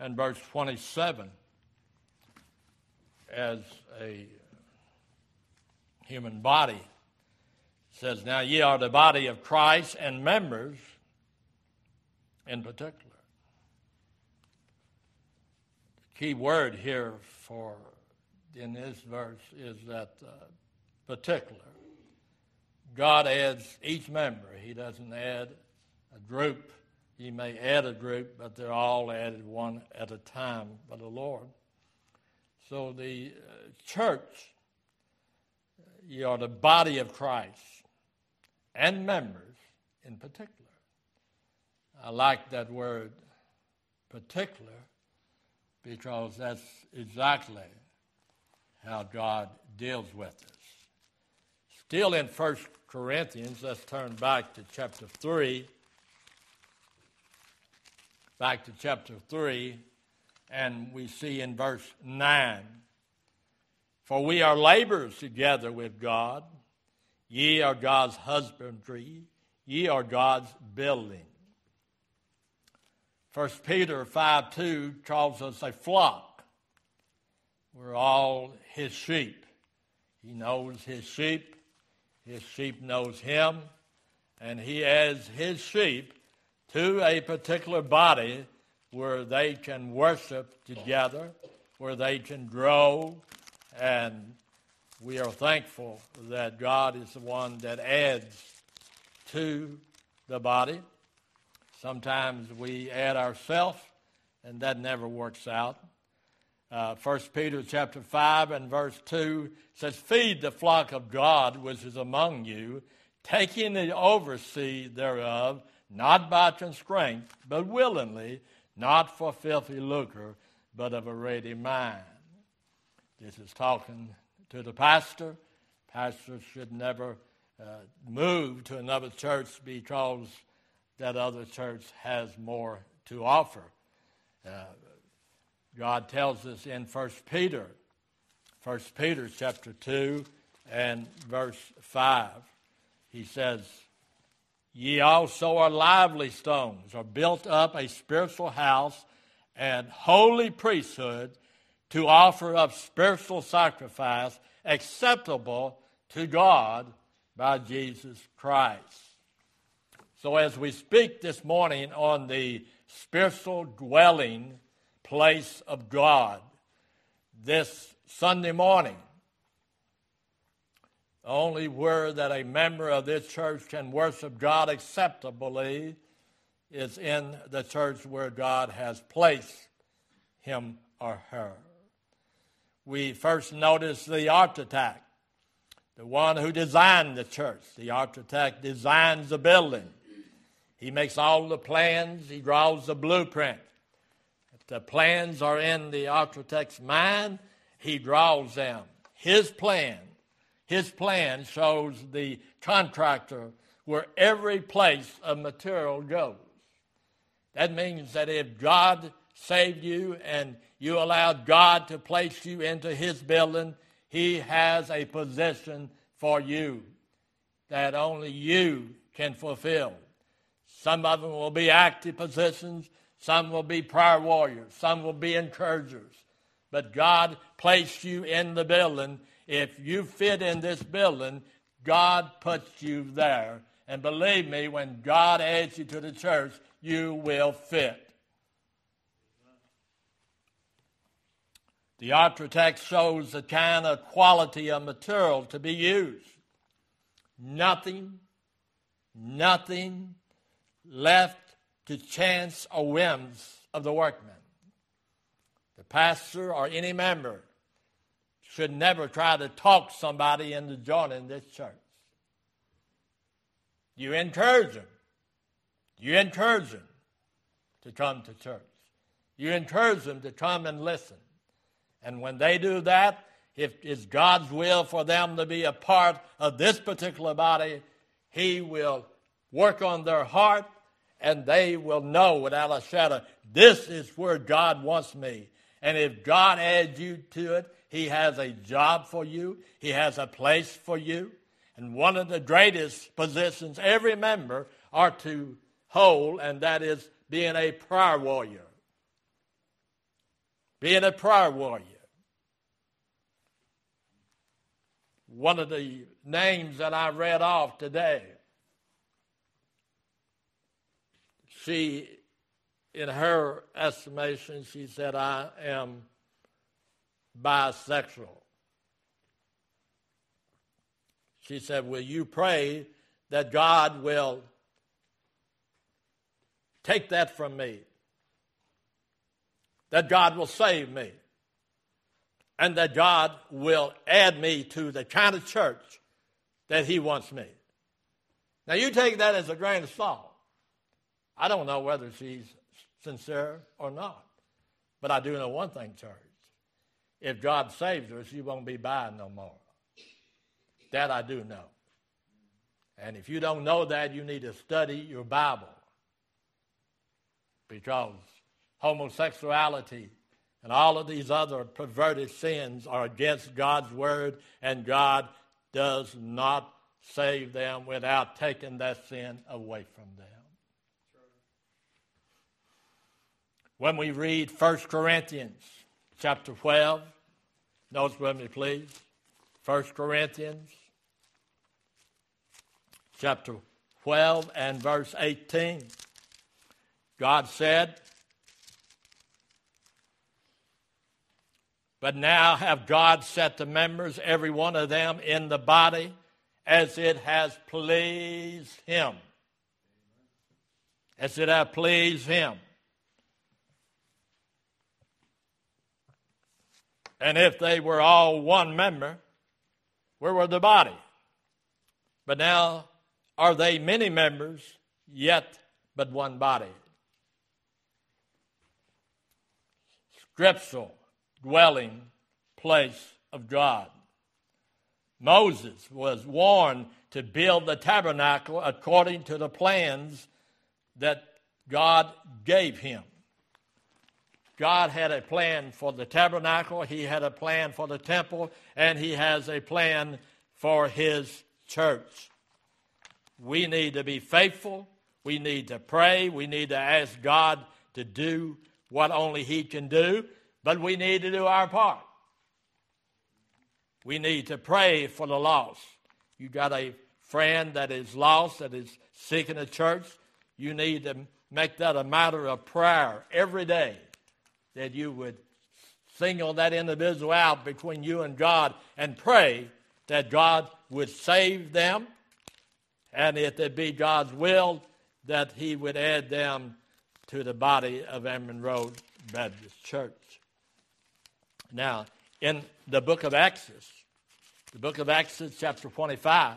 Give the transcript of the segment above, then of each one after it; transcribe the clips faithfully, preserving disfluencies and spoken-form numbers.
and verse twenty-seven as a human body. It says, now ye are the body of Christ and members in particular. The key word here for in this verse is that uh, particular. God adds each member. He doesn't add a group. He may add a group, but they're all added one at a time by the Lord. So the church, you are the body of Christ and members in particular. I like that word particular because that's exactly how God deals with us. Still in First Corinthians, let's turn back to chapter three. Back to chapter three, and we see in verse nine, for we are laborers together with God. Ye are God's husbandry. Ye are God's building. First Peter five two calls us a flock. We're all his sheep. He knows his sheep. His sheep knows him. And he adds his sheep to a particular body where they can worship together, where they can grow, and we are thankful that God is the one that adds to the body. Sometimes we add ourselves, and that never works out. Uh, First Peter chapter five and verse two says, feed the flock of God which is among you, taking the oversee thereof, not by constraint, but willingly, not for filthy lucre, but of a ready mind. This is talking to the pastor. Pastors should never uh, move to another church because that other church has more to offer. Uh, God tells us in First Peter, First Peter chapter two and verse five, he says, ye also are lively stones, are built up a spiritual house and holy priesthood to offer up spiritual sacrifice acceptable to God by Jesus Christ. So as we speak this morning on the spiritual dwelling place of God, this Sunday morning, only word that a member of this church can worship God acceptably is in the church where God has placed him or her. We first notice the architect, the one who designed the church. The architect designs the building. He makes all the plans. He draws the blueprint. If the plans are in the architect's mind, he draws them. His plan. His plan shows the contractor where every place of material goes. That means that if God saved you and you allowed God to place you into his building, he has a position for you that only you can fulfill. Some of them will be active positions. Some will be prayer warriors. Some will be encouragers. But God placed you in the building. If you fit in this building, God puts you there. And believe me, when God adds you to the church, you will fit. The architect shows the kind of quality of material to be used. Nothing, nothing left to chance or whims of the workman. The pastor or any member should never try to talk somebody into joining this church. You encourage them. You encourage them to come to church. You encourage them to come and listen. And when they do that, if it's God's will for them to be a part of this particular body, he will work on their heart and they will know without a shadow, this is where God wants me. And if God adds you to it, he has a job for you. He has a place for you. And one of the greatest positions every member are to hold, and that is being a prayer warrior. being a prayer warrior. One of the names that I read off today, she, in her estimation, she said, I am bisexual. She said, will you pray that God will take that from me, that God will save me, and that God will add me to the kind of church that he wants me. Now you take that as a grain of salt. I don't know whether she's sincere or not, but I do know one thing, church. If God saves her, she won't be bi no more. That I do know. And if you don't know that, you need to study your Bible, because homosexuality and all of these other perverted sins are against God's word, and God does not save them without taking that sin away from them. When we read First Corinthians chapter twelve, notice with me please, First Corinthians chapter twelve and verse eighteen. God said, but now have God set the members, every one of them, in the body as it has pleased him. As it hath pleased him. And if they were all one member, where were the body? But now are they many members, yet but one body. Scriptural dwelling place of God. Moses was warned to build the tabernacle according to the plans that God gave him. God had a plan for the tabernacle, he had a plan for the temple, and he has a plan for his church. We need to be faithful, we need to pray, we need to ask God to do what only he can do, but we need to do our part. We need to pray for the lost. You got a friend that is lost, that is seeking a church. You need to make that a matter of prayer every day, that you would single that individual out between you and God and pray that God would save them, and if it be God's will, that he would add them to the body of Amherman Road Baptist Church. Now, in the book of Exodus, the book of Exodus chapter twenty-five,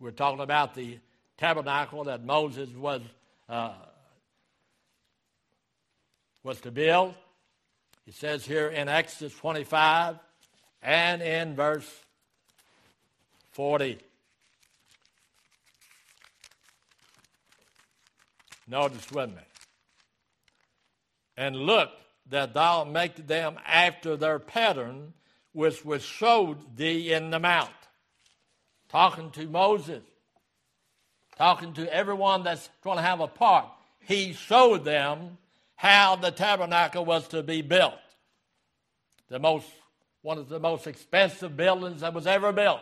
we're talking about the tabernacle that Moses was uh, was to build. It says here in Exodus twenty-five and in verse forty. Notice with me. And look, that thou make them after their pattern, which was showed thee in the mount. Talking to Moses, talking to everyone that's going to have a part. He showed them how the tabernacle was to be built. The most, one of the most expensive buildings that was ever built.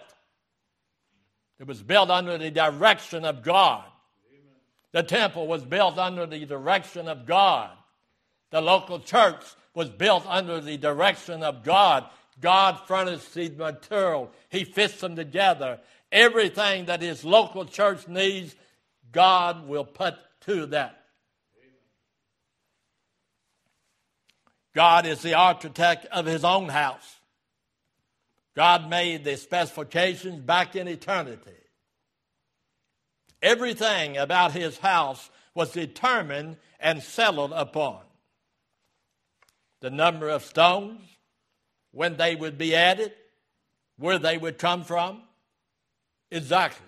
It was built under the direction of God. Amen. The temple was built under the direction of God. The local church was built under the direction of God. God furnished the material. He fits them together. Everything that his local church needs, God will put to that. God is the architect of his own house. God made the specifications back in eternity. Everything about his house was determined and settled upon. The number of stones, when they would be added, where they would come from. Exactly.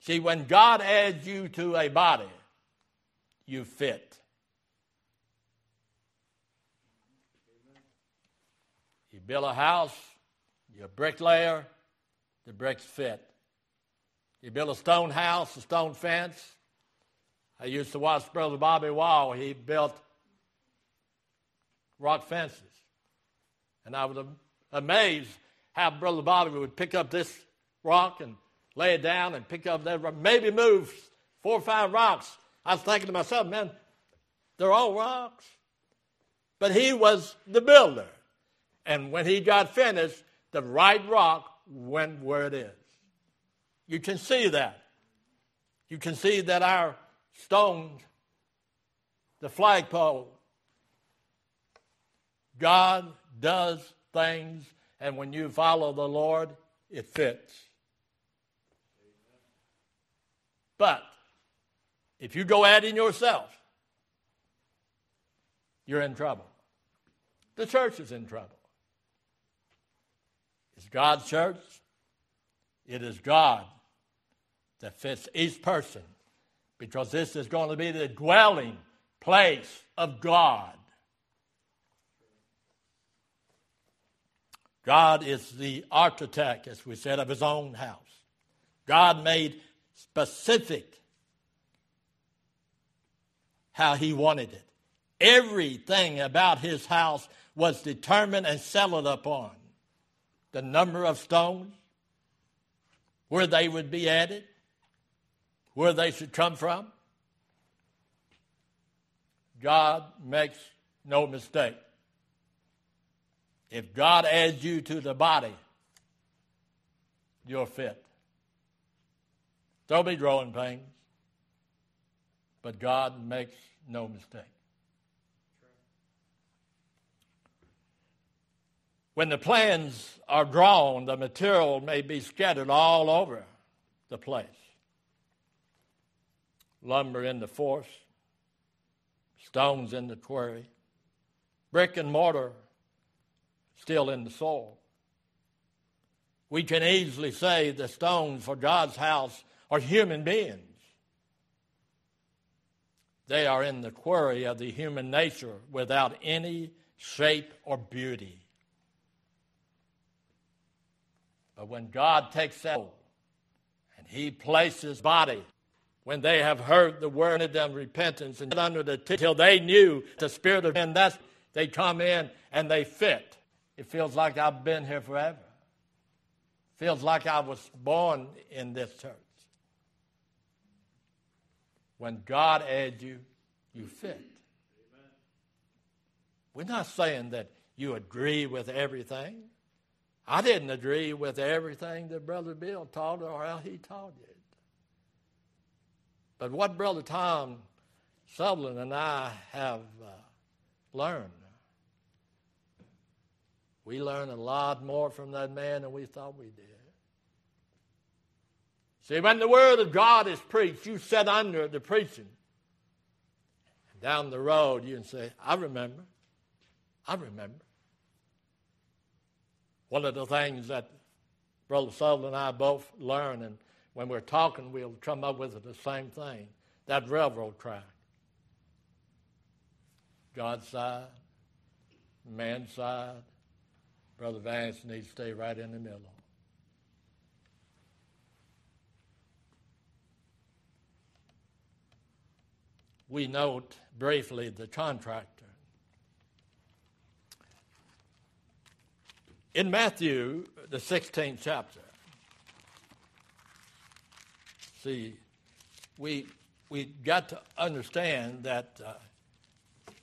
See, when God adds you to a body, you fit. You build a house, you're a bricklayer, the bricks fit. You build a stone house, a stone fence. I used to watch Brother Bobby Wall. He built rock fences. And I was amazed how Brother Bobby would pick up this rock and lay it down and pick up that rock, maybe move four or five rocks. I was thinking to myself, man, they're all rocks. But he was the builder. And when he got finished, the right rock went where it is. You can see that. You can see that our stones, the flagpole, God does things, and when you follow the Lord, it fits. But if you go adding yourself, you're in trouble. The church is in trouble. It's God's church. It is God that fits each person, because this is going to be the dwelling place of God. God is the architect, as we said, of his own house. God made specific how he wanted it. Everything about his house was determined and settled upon. The number of stones, where they would be added, where they should come from. God makes no mistake. If God adds you to the body, you're fit. There'll be growing pains, but God makes no mistake. When the plans are drawn, the material may be scattered all over the place. Lumber in the forest, stones in the quarry, brick and mortar still in the soil. We can easily say the stones for God's house are human beings. They are in the quarry of the human nature without any shape or beauty. But when God takes that soul and he places body, when they have heard the word of them repentance and under the t- till they knew the spirit of man, that's they come in and they fit. It feels like I've been here forever. Feels like I was born in this church. When God adds you, you fit. Amen. We're not saying that you agree with everything. I didn't agree with everything that Brother Bill taught or how he taught it. But what Brother Tom Sutherland and I have uh, learned, we learn a lot more from that man than we thought we did. See, when the word of God is preached, you sit under the preaching. And down the road, you can say, I remember. I remember. One of the things that Brother Sutherland and I both learn, and when we're talking, we'll come up with the same thing, that railroad track. God's side, man's side. Brother Vance needs to stay right in the middle. We note briefly the contractor. In Matthew, the sixteenth chapter, see, we we got to understand that uh,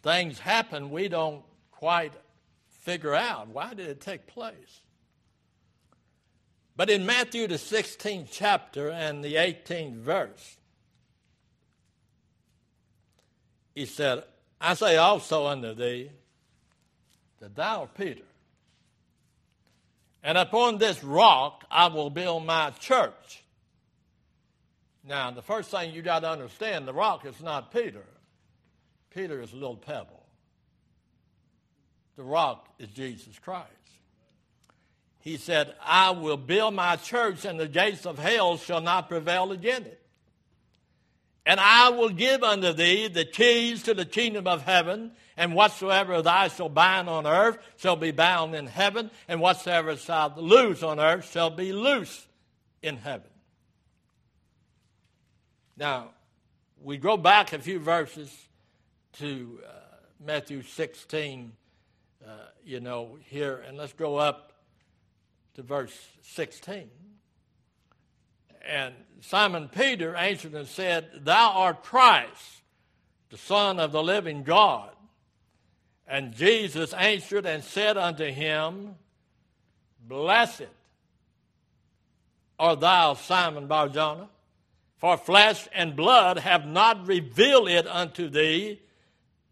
things happen we don't quite figure out, why did it take place? But in Matthew, the sixteenth chapter and the eighteenth verse, he said, I say also unto thee, that thou art Peter, and upon this rock I will build my church. Now, the first thing you got to understand, the rock is not Peter. Peter is a little pebble. The rock is Jesus Christ. He said, I will build my church, and the gates of hell shall not prevail against it. And I will give unto thee the keys to the kingdom of heaven, and whatsoever thou shalt bind on earth shall be bound in heaven, and whatsoever thou loose on earth shall be loose in heaven. Now, we go back a few verses to uh, Matthew sixteen uh, you know, here. And let's go up to verse sixteen. And Simon Peter answered and said, Thou art Christ, the Son of the living God. And Jesus answered and said unto him, Blessed art thou, Simon Bar-Jonah, for flesh and blood have not revealed it unto thee,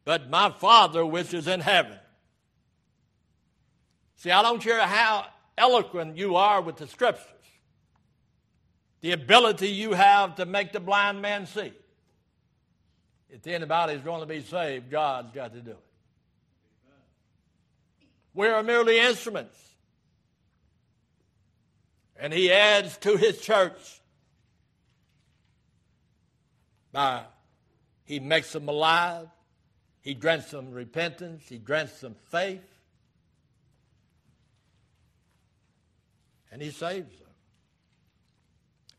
but my Father which is in heaven. See, I don't care how eloquent you are with the Scriptures, the ability you have to make the blind man see. If anybody's going to be saved, God's got to do it. We are merely instruments. And he adds to his church by he makes them alive. He grants them repentance. He grants them faith. And he saves them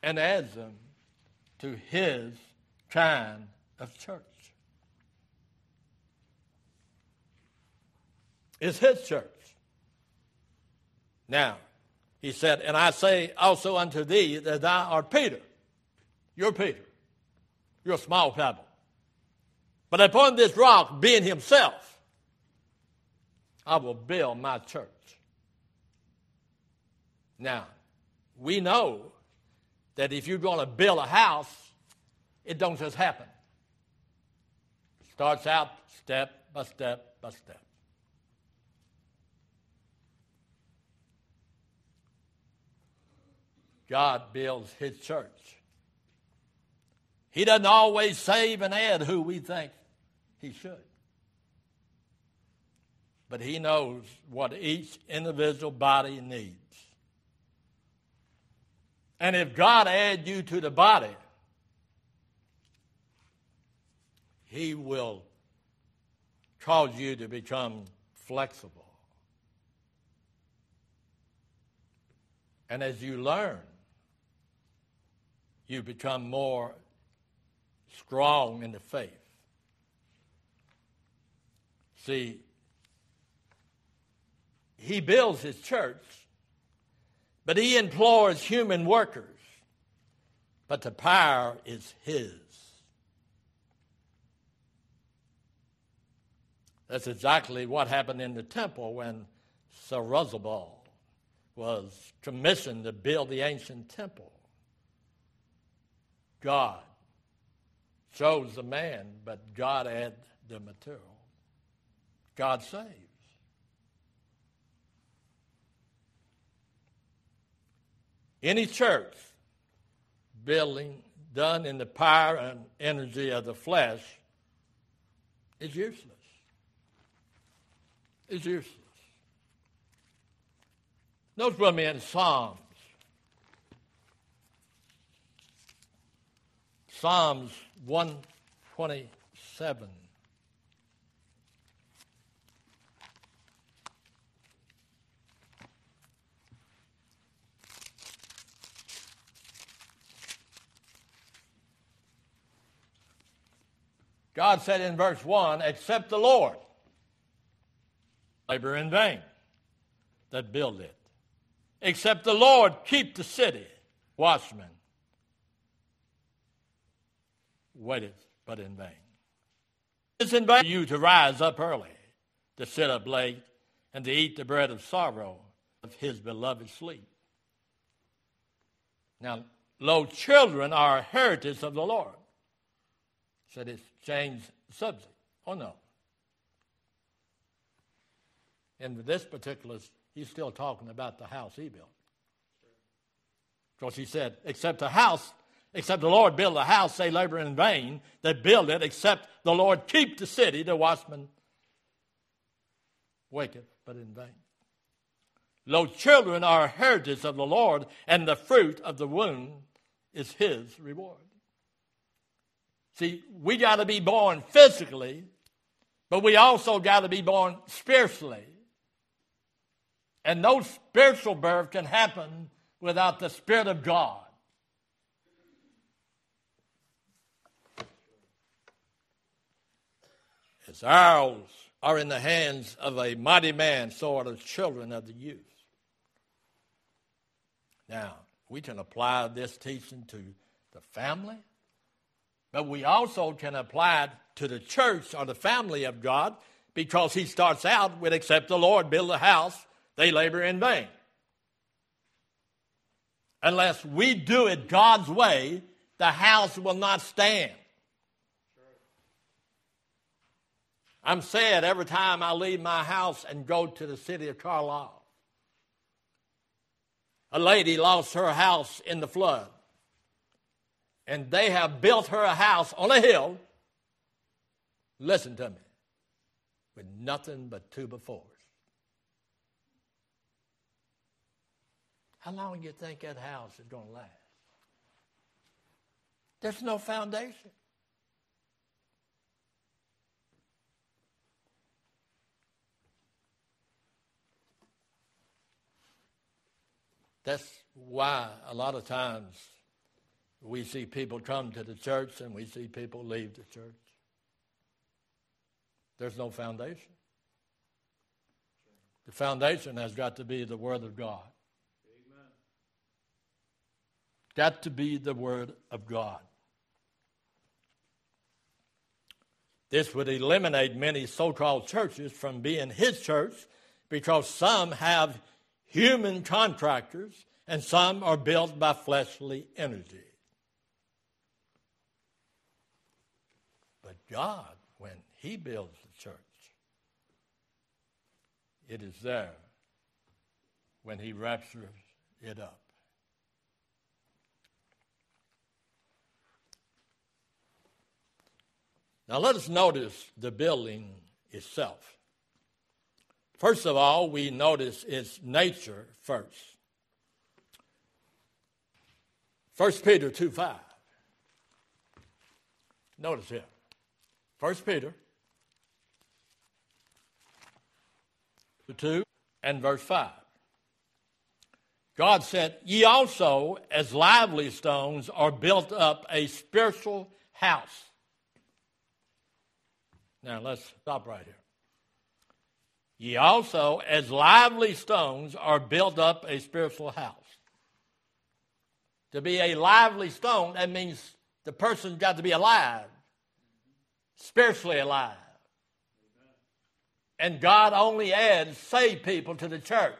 and adds them to his kind of church. It's his church. Now, he said, and I say also unto thee that thou art Peter. You're Peter. You're a small pebble. But upon this rock, being himself, I will build my church. Now, we know that if you're going to build a house, it don't just happen. It starts out step by step by step. God builds his church. He doesn't always save and add who we think he should. But he knows what each individual body needs. And if God adds you to the body, he will cause you to become flexible. And as you learn, you become more strong in the faith. See, he builds his church, but he employs human workers, but the power is his. That's exactly what happened in the temple when Zerubbabel was commissioned to build the ancient temple. God chose the man, but God had the material. God saves. Any church building done in the power and energy of the flesh is useless. It's useless. Notice with me in Psalms. Psalms one twenty-seven. God said in verse one, except the Lord labor in vain that build it. Except the Lord keep the city, watchmen waiteth but in vain. It's in vain for you to rise up early, to sit up late, and to eat the bread of sorrow of his beloved sleep. Now, lo, children are a heritage of the Lord. So it's changed subject. Oh, no. In this particular, he's still talking about the house he built. Because he said, except the house Except the Lord build a house, they labor in vain that build it. Except the Lord keep the city, the watchman waketh, but in vain. Lo, children are a heritage of the Lord, and the fruit of the womb is his reward. See, we got to be born physically, but we also got to be born spiritually. And no spiritual birth can happen without the Spirit of God. It's ours are in the hands of a mighty man, so are the children of the youth. Now, we can apply this teaching to the family, but we also can apply it to the church or the family of God, because he starts out with, except the Lord build a house, they labor in vain. Unless we do it God's way, the house will not stand. I'm sad every time I leave my house and go to the city of Carlyle. A lady lost her house in the flood, and they have built her a house on a hill, listen to me, with nothing but two by-fours. How long do you think that house is going to last? There's no foundation. That's why a lot of times we see people come to the church and we see people leave the church. There's no foundation. The foundation has got to be the Word of God. Amen. Got to be the Word of God. This would eliminate many so-called churches from being his church, because some have human contractors, and some are built by fleshly energy. But God, when he builds the church, it is there when he raptures it up. Now let us notice the building itself. First of all, we notice its nature first. First Peter two five. Notice here. First Peter two and verse five. God said, "Ye also, as lively stones, are built up a spiritual house." Now let's stop right here. Ye also, as lively stones, are built up a spiritual house. To be a lively stone, that means the person's got to be alive, spiritually alive. And God only adds saved people to the church.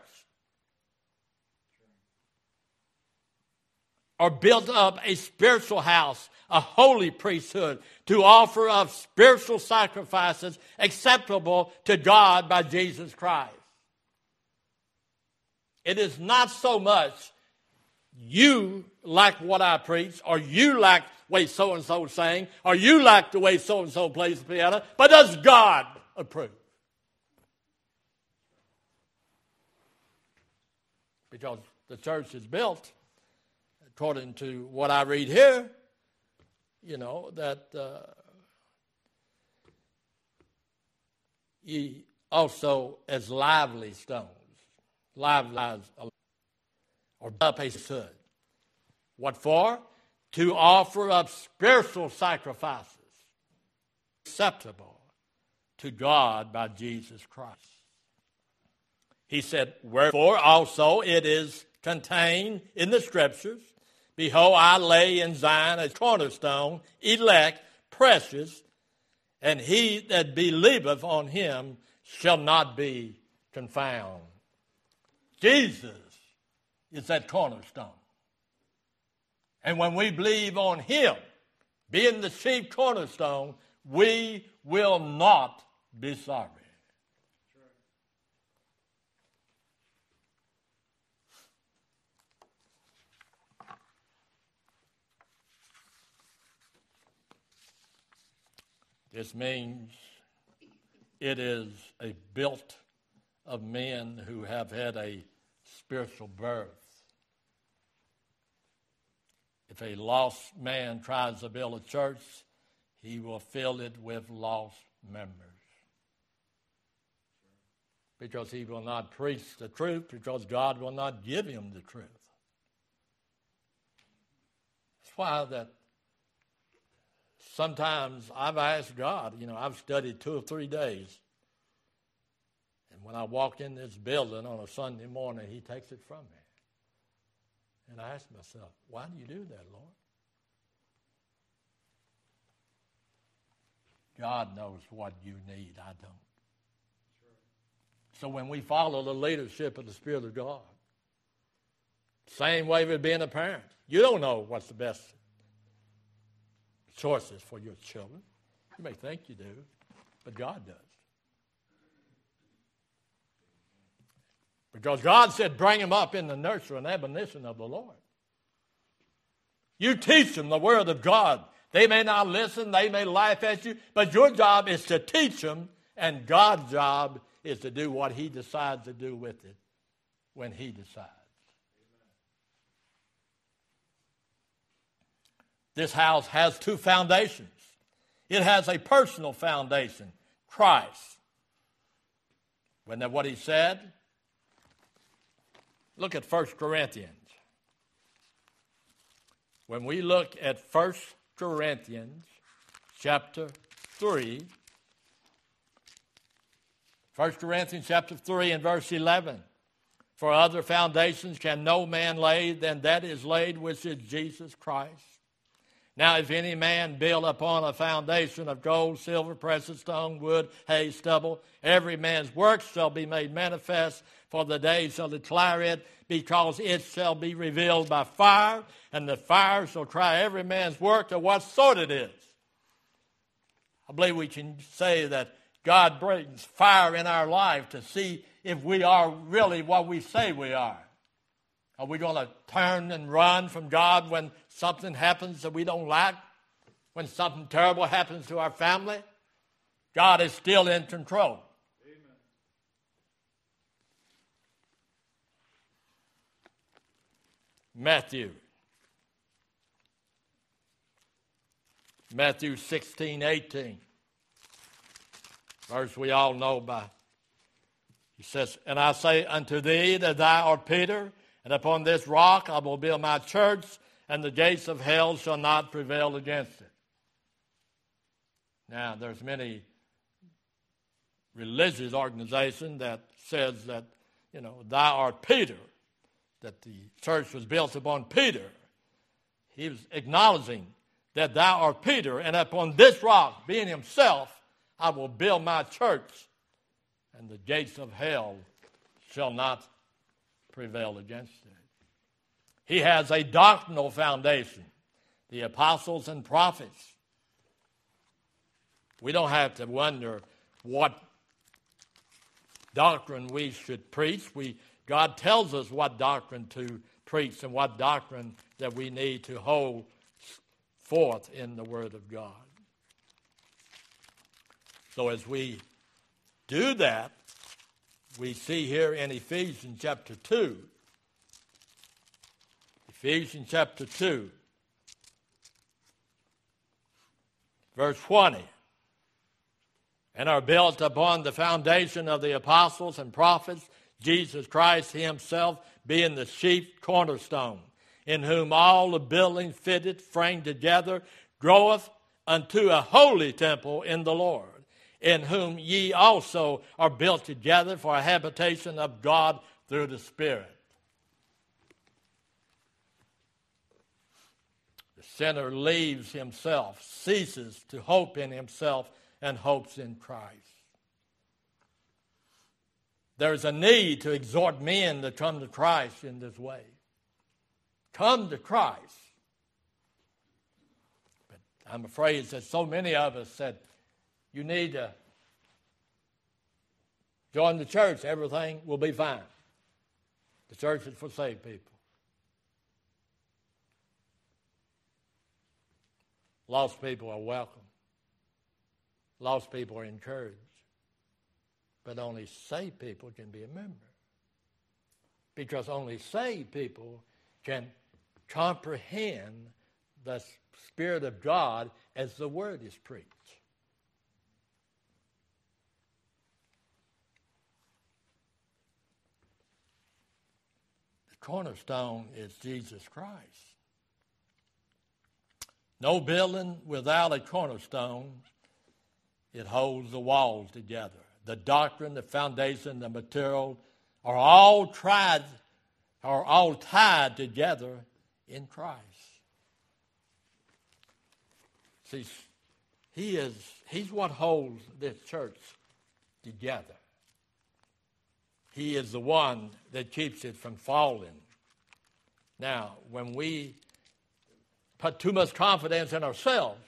Are built up a spiritual house, a holy priesthood, to offer up spiritual sacrifices acceptable to God by Jesus Christ. It is not so much you like what I preach, or you like the way so-and-so sang, or you like the way so-and-so plays the piano, but does God approve? Because the church is built, according to what I read here, you know, that uh, ye also as lively stones, lively or up a stood. What for? To offer up spiritual sacrifices acceptable to God by Jesus Christ. He said, "Wherefore also it is contained in the Scriptures, Behold, I lay in Zion a cornerstone, elect, precious, and he that believeth on him shall not be confounded." Jesus is that cornerstone. And when we believe on him, being the chief cornerstone, we will not be sorry. This means it is a built of men who have had a spiritual birth. If a lost man tries to build a church, he will fill it with lost members. Because he will not preach the truth, because God will not give him the truth. That's why that sometimes I've asked God, you know, I've studied two or three days And when I walk in this building on a Sunday morning, he takes it from me. And I ask myself, why do you do that, Lord? God knows what you need. I don't. So when we follow the leadership of the Spirit of God, same way with being a parent. You don't know what's the best choices for your children. You may think you do, but God does. Because God said, bring them up in the nurture and admonition of the Lord. You teach them the word of God. They may not listen, they may laugh at you, but your job is to teach them, and God's job is to do what he decides to do with it when he decides. This house has two foundations. It has a personal foundation, Christ. Wasn't that what he said? Look at First Corinthians. When we look at First Corinthians chapter three, First Corinthians chapter three and verse eleven, for other foundations can no man lay than that is laid, which is Jesus Christ. Now if any man build upon a foundation of gold, silver, precious stone, wood, hay, stubble, every man's work shall be made manifest, for the day shall declare it, because it shall be revealed by fire, and the fire shall try every man's work to what sort it is. I believe we can say that God brings fire in our life to see if we are really what we say we are. Are we going to turn and run from God when something happens that we don't like? When something terrible happens to our family? God is still in control. Amen. Matthew. Matthew sixteen, eighteen. Verse we all know by. He says, and I say unto thee that thou art Peter, and upon this rock I will build my church, and the gates of hell shall not prevail against it. Now, there's many religious organizations that says that, you know, thou art Peter, that the church was built upon Peter. He was acknowledging that thou art Peter, and upon this rock, being himself, I will build my church, and the gates of hell shall not prevail against it. He has a doctrinal foundation, the apostles and prophets. We don't have to wonder what doctrine we should preach. We, God tells us what doctrine to preach and what doctrine that we need to hold forth in the Word of God. So as we do that, we see here in Ephesians chapter two. Ephesians chapter two. Verse twenty. And are built upon the foundation of the apostles and prophets, Jesus Christ himself being the chief cornerstone, in whom all the building fitted, framed together, groweth unto a holy temple in the Lord, in whom ye also are built together for a habitation of God through the Spirit. The sinner leaves himself, ceases to hope in himself, and hopes in Christ. There is a need to exhort men to come to Christ in this way. Come to Christ. But I'm afraid that so many of us said, you need to join the church. Everything will be fine. The church is for saved people. Lost people are welcome. Lost people are encouraged. But only saved people can be a member. Because only saved people can comprehend the Spirit of God as the Word is preached. Cornerstone is Jesus Christ. No building without a cornerstone, it holds the walls together. the doctrine, the foundation, the material are all tried, are all tied together in Christ. See, he is, he's what holds this church together. He is the one that keeps it from falling. Now, when we put too much confidence in ourselves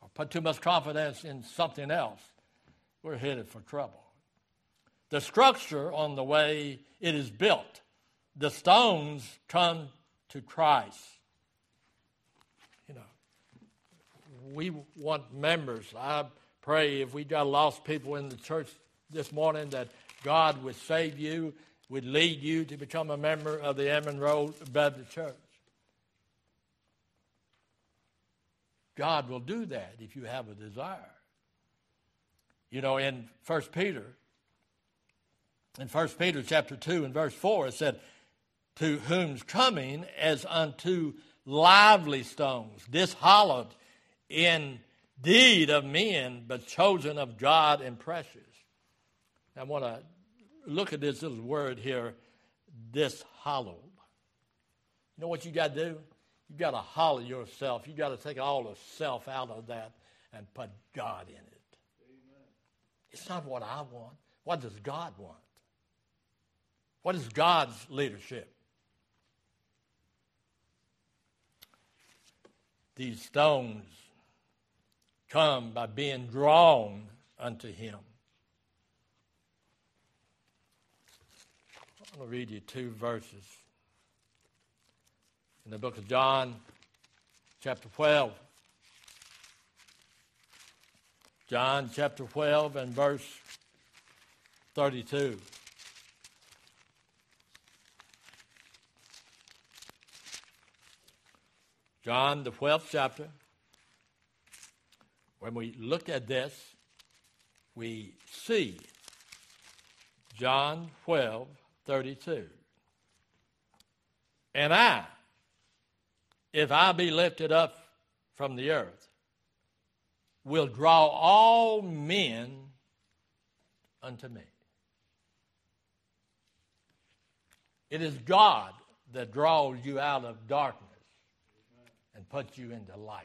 or put too much confidence in something else, we're headed for trouble. The structure on the way it is built, the stones come to Christ. You know, we want members. I pray if we got lost people in the church this morning that God would save you, would lead you to become a member of the Emmanuel Road Baptist Church. God will do that if you have a desire. You know, in First Peter, in First Peter chapter two and verse four, it said, to whom coming as unto lively stones, dishollowed indeed of men, but chosen of God and precious. Now, I want to look at this little word here, dishollowed. You know what you got to do? You got to hollow yourself. You got to take all of self out of that and put God in it. Amen. It's not what I want. What does God want? What is God's leadership? These stones come by being drawn unto him. I'm going to read you two verses. In the book of John, chapter twelve. John chapter twelve and verse thirty-two. John, the twelfth chapter. When we look at this, we see John twelve, thirty-two. And I, if I be lifted up from the earth, will draw all men unto me. It is God that draws you out of darkness and puts you into light.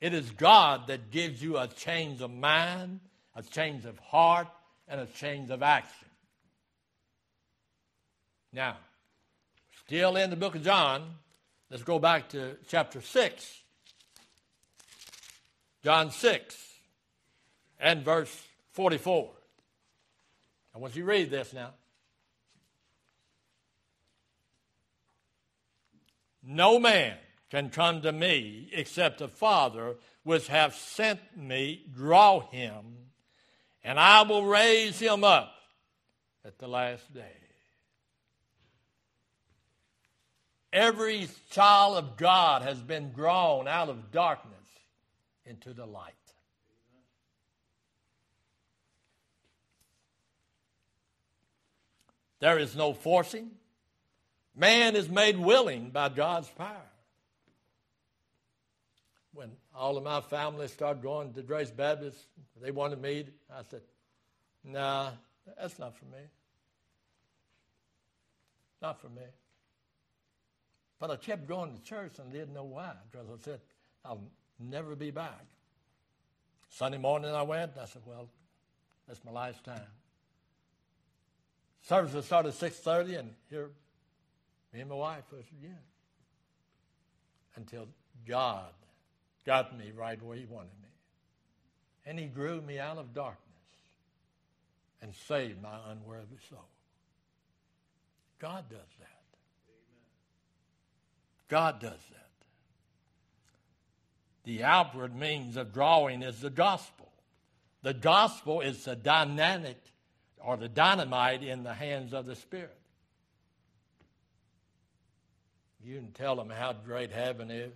It is God that gives you a change of mind, a change of heart, and a change of action. Now, still in the book of John, let's go back to chapter six, John six, and verse forty-four. I want you to read this now. No man can come to me except the Father which hath sent me draw him, and I will raise him up at the last day. Every child of God has been drawn out of darkness into the light. There is no forcing. Man is made willing by God's power. When all of my family started going to Grace Baptist, they wanted me. I said, nah, that's not for me. Not for me. But I kept going to church and didn't know why, because I said, I'll never be back. Sunday morning I went, I said, well, that's my last time. Services started at six thirty, and here, me and my wife was again. Until God got me right where he wanted me. And he drew me out of darkness and saved my unworthy soul. God does that. God does that. The outward means of drawing is the gospel. The gospel is the dynamic or the dynamite in the hands of the Spirit. You can tell them how great heaven is.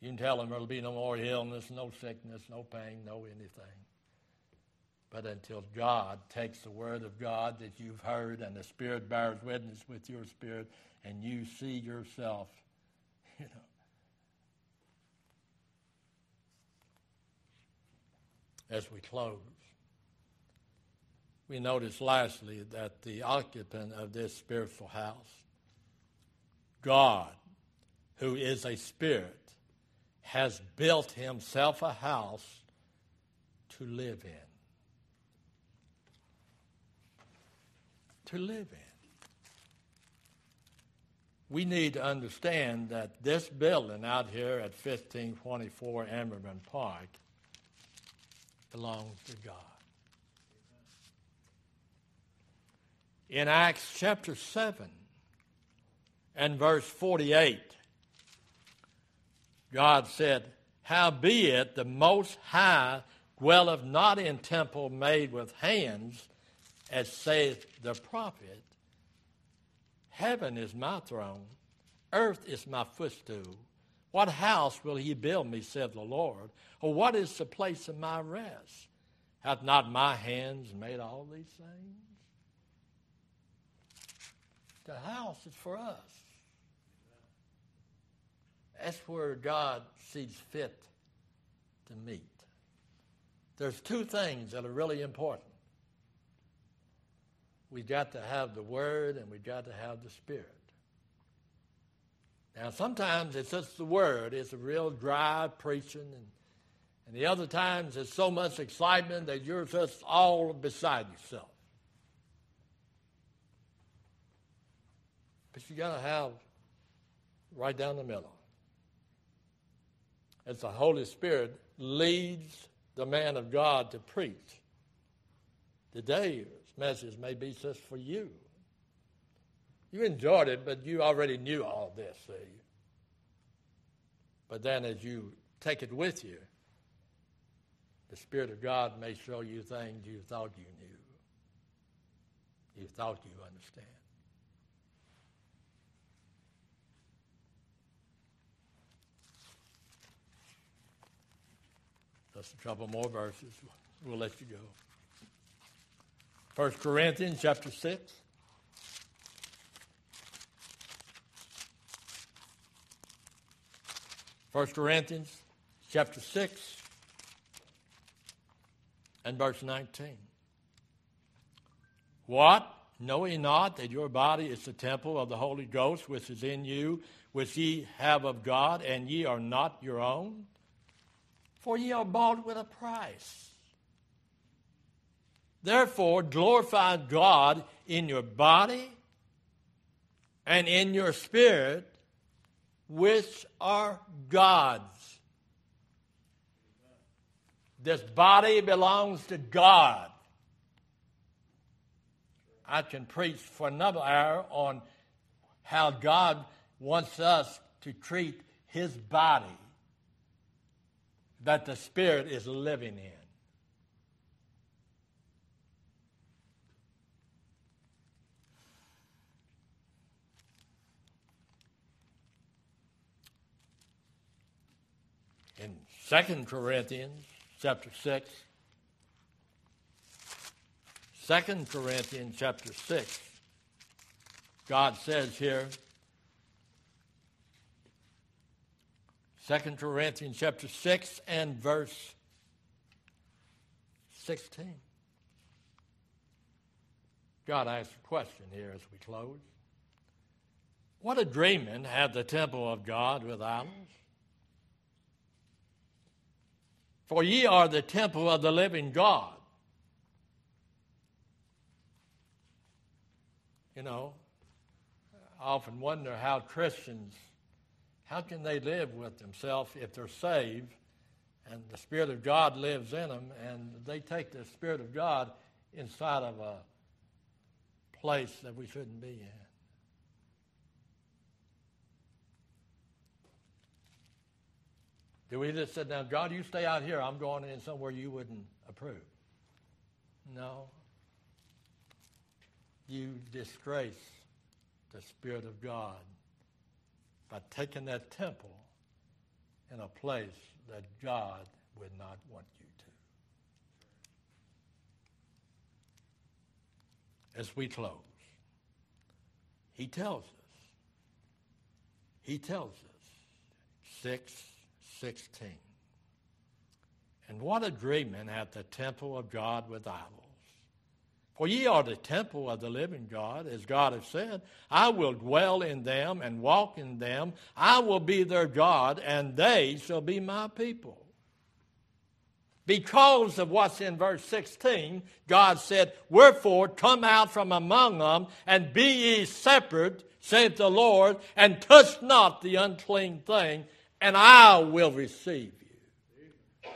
You can tell them there will be no more illness, no sickness, no pain, no anything. But until God takes the word of God that you've heard and the Spirit bears witness with your spirit, and you see yourself, you know. As we close, We notice lastly that the occupant of this spiritual house, God, who is a spirit, has built himself a house to live in. To live in. We need to understand that this building out here at fifteen twenty-four Amherman Park belongs to God. In Acts chapter seven and verse forty-eight, God said, "Howbeit the Most High dwelleth not in temple made with hands, as saith the prophet, Heaven is my throne, earth is my footstool. What house will he build me, saith the Lord? Or what is the place of my rest? Hath not my hands made all these things?" The house is for us. That's where God sees fit to meet. There's two things that are really important. We got to have the Word and we got to have the Spirit. Now, sometimes it's just the Word. It's a real dry preaching. And, and the other times it's so much excitement that you're just all beside yourself. But you got to have right down the middle. As the Holy Spirit leads the man of God to preach. Today, message may be just for you. You enjoyed it, but you already knew all this, see? But then as you take it with you, the Spirit of God may show you things you thought you knew, you thought you understand. Just a couple more verses. We'll let you go. First Corinthians chapter six. First Corinthians chapter six and verse nineteen. What? Know ye not that your body is the temple of the Holy Ghost which is in you, which ye have of God, and ye are not your own? For ye are bought with a price. Therefore, glorify God in your body and in your spirit, which are God's. This body belongs to God. I can preach for another hour on how God wants us to treat his body that the Spirit is living in. Second Corinthians chapter six. Second Corinthians chapter six. God says here, Second Corinthians chapter six and verse sixteen. God asks a question here as we close. What agreement had the temple of God with idols? For ye are the temple of the living God. You know, I often wonder how Christians, how can they live with themselves if they're saved and the Spirit of God lives in them and they take the Spirit of God inside of a place that we shouldn't be in. Do we just sit down, God, you stay out here. I'm going in somewhere you wouldn't approve. No. You disgrace the Spirit of God by taking that temple in a place that God would not want you to. As we close, he tells us. He tells us. Six. sixteen. And what agreement hath the temple of God with idols? For ye are the temple of the living God, as God has said, I will dwell in them and walk in them. I will be their God, and they shall be my people. Because of what's in verse sixteen, God said, Wherefore come out from among them, and be ye separate, saith the Lord, and touch not the unclean thing, and I will receive you.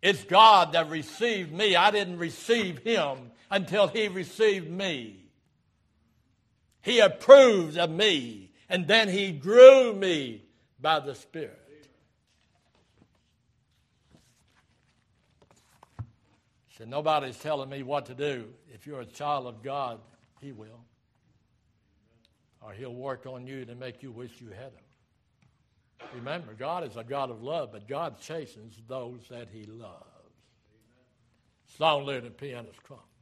It's God that received me. I didn't receive him until he received me. He approved of me, and then he drew me by the Spirit. And nobody's telling me what to do. If you're a child of God, he will. Or he'll work on you to make you wish you had him. Remember, God is a God of love, but God chastens those that he loves. Song leader, pianist, trumpet.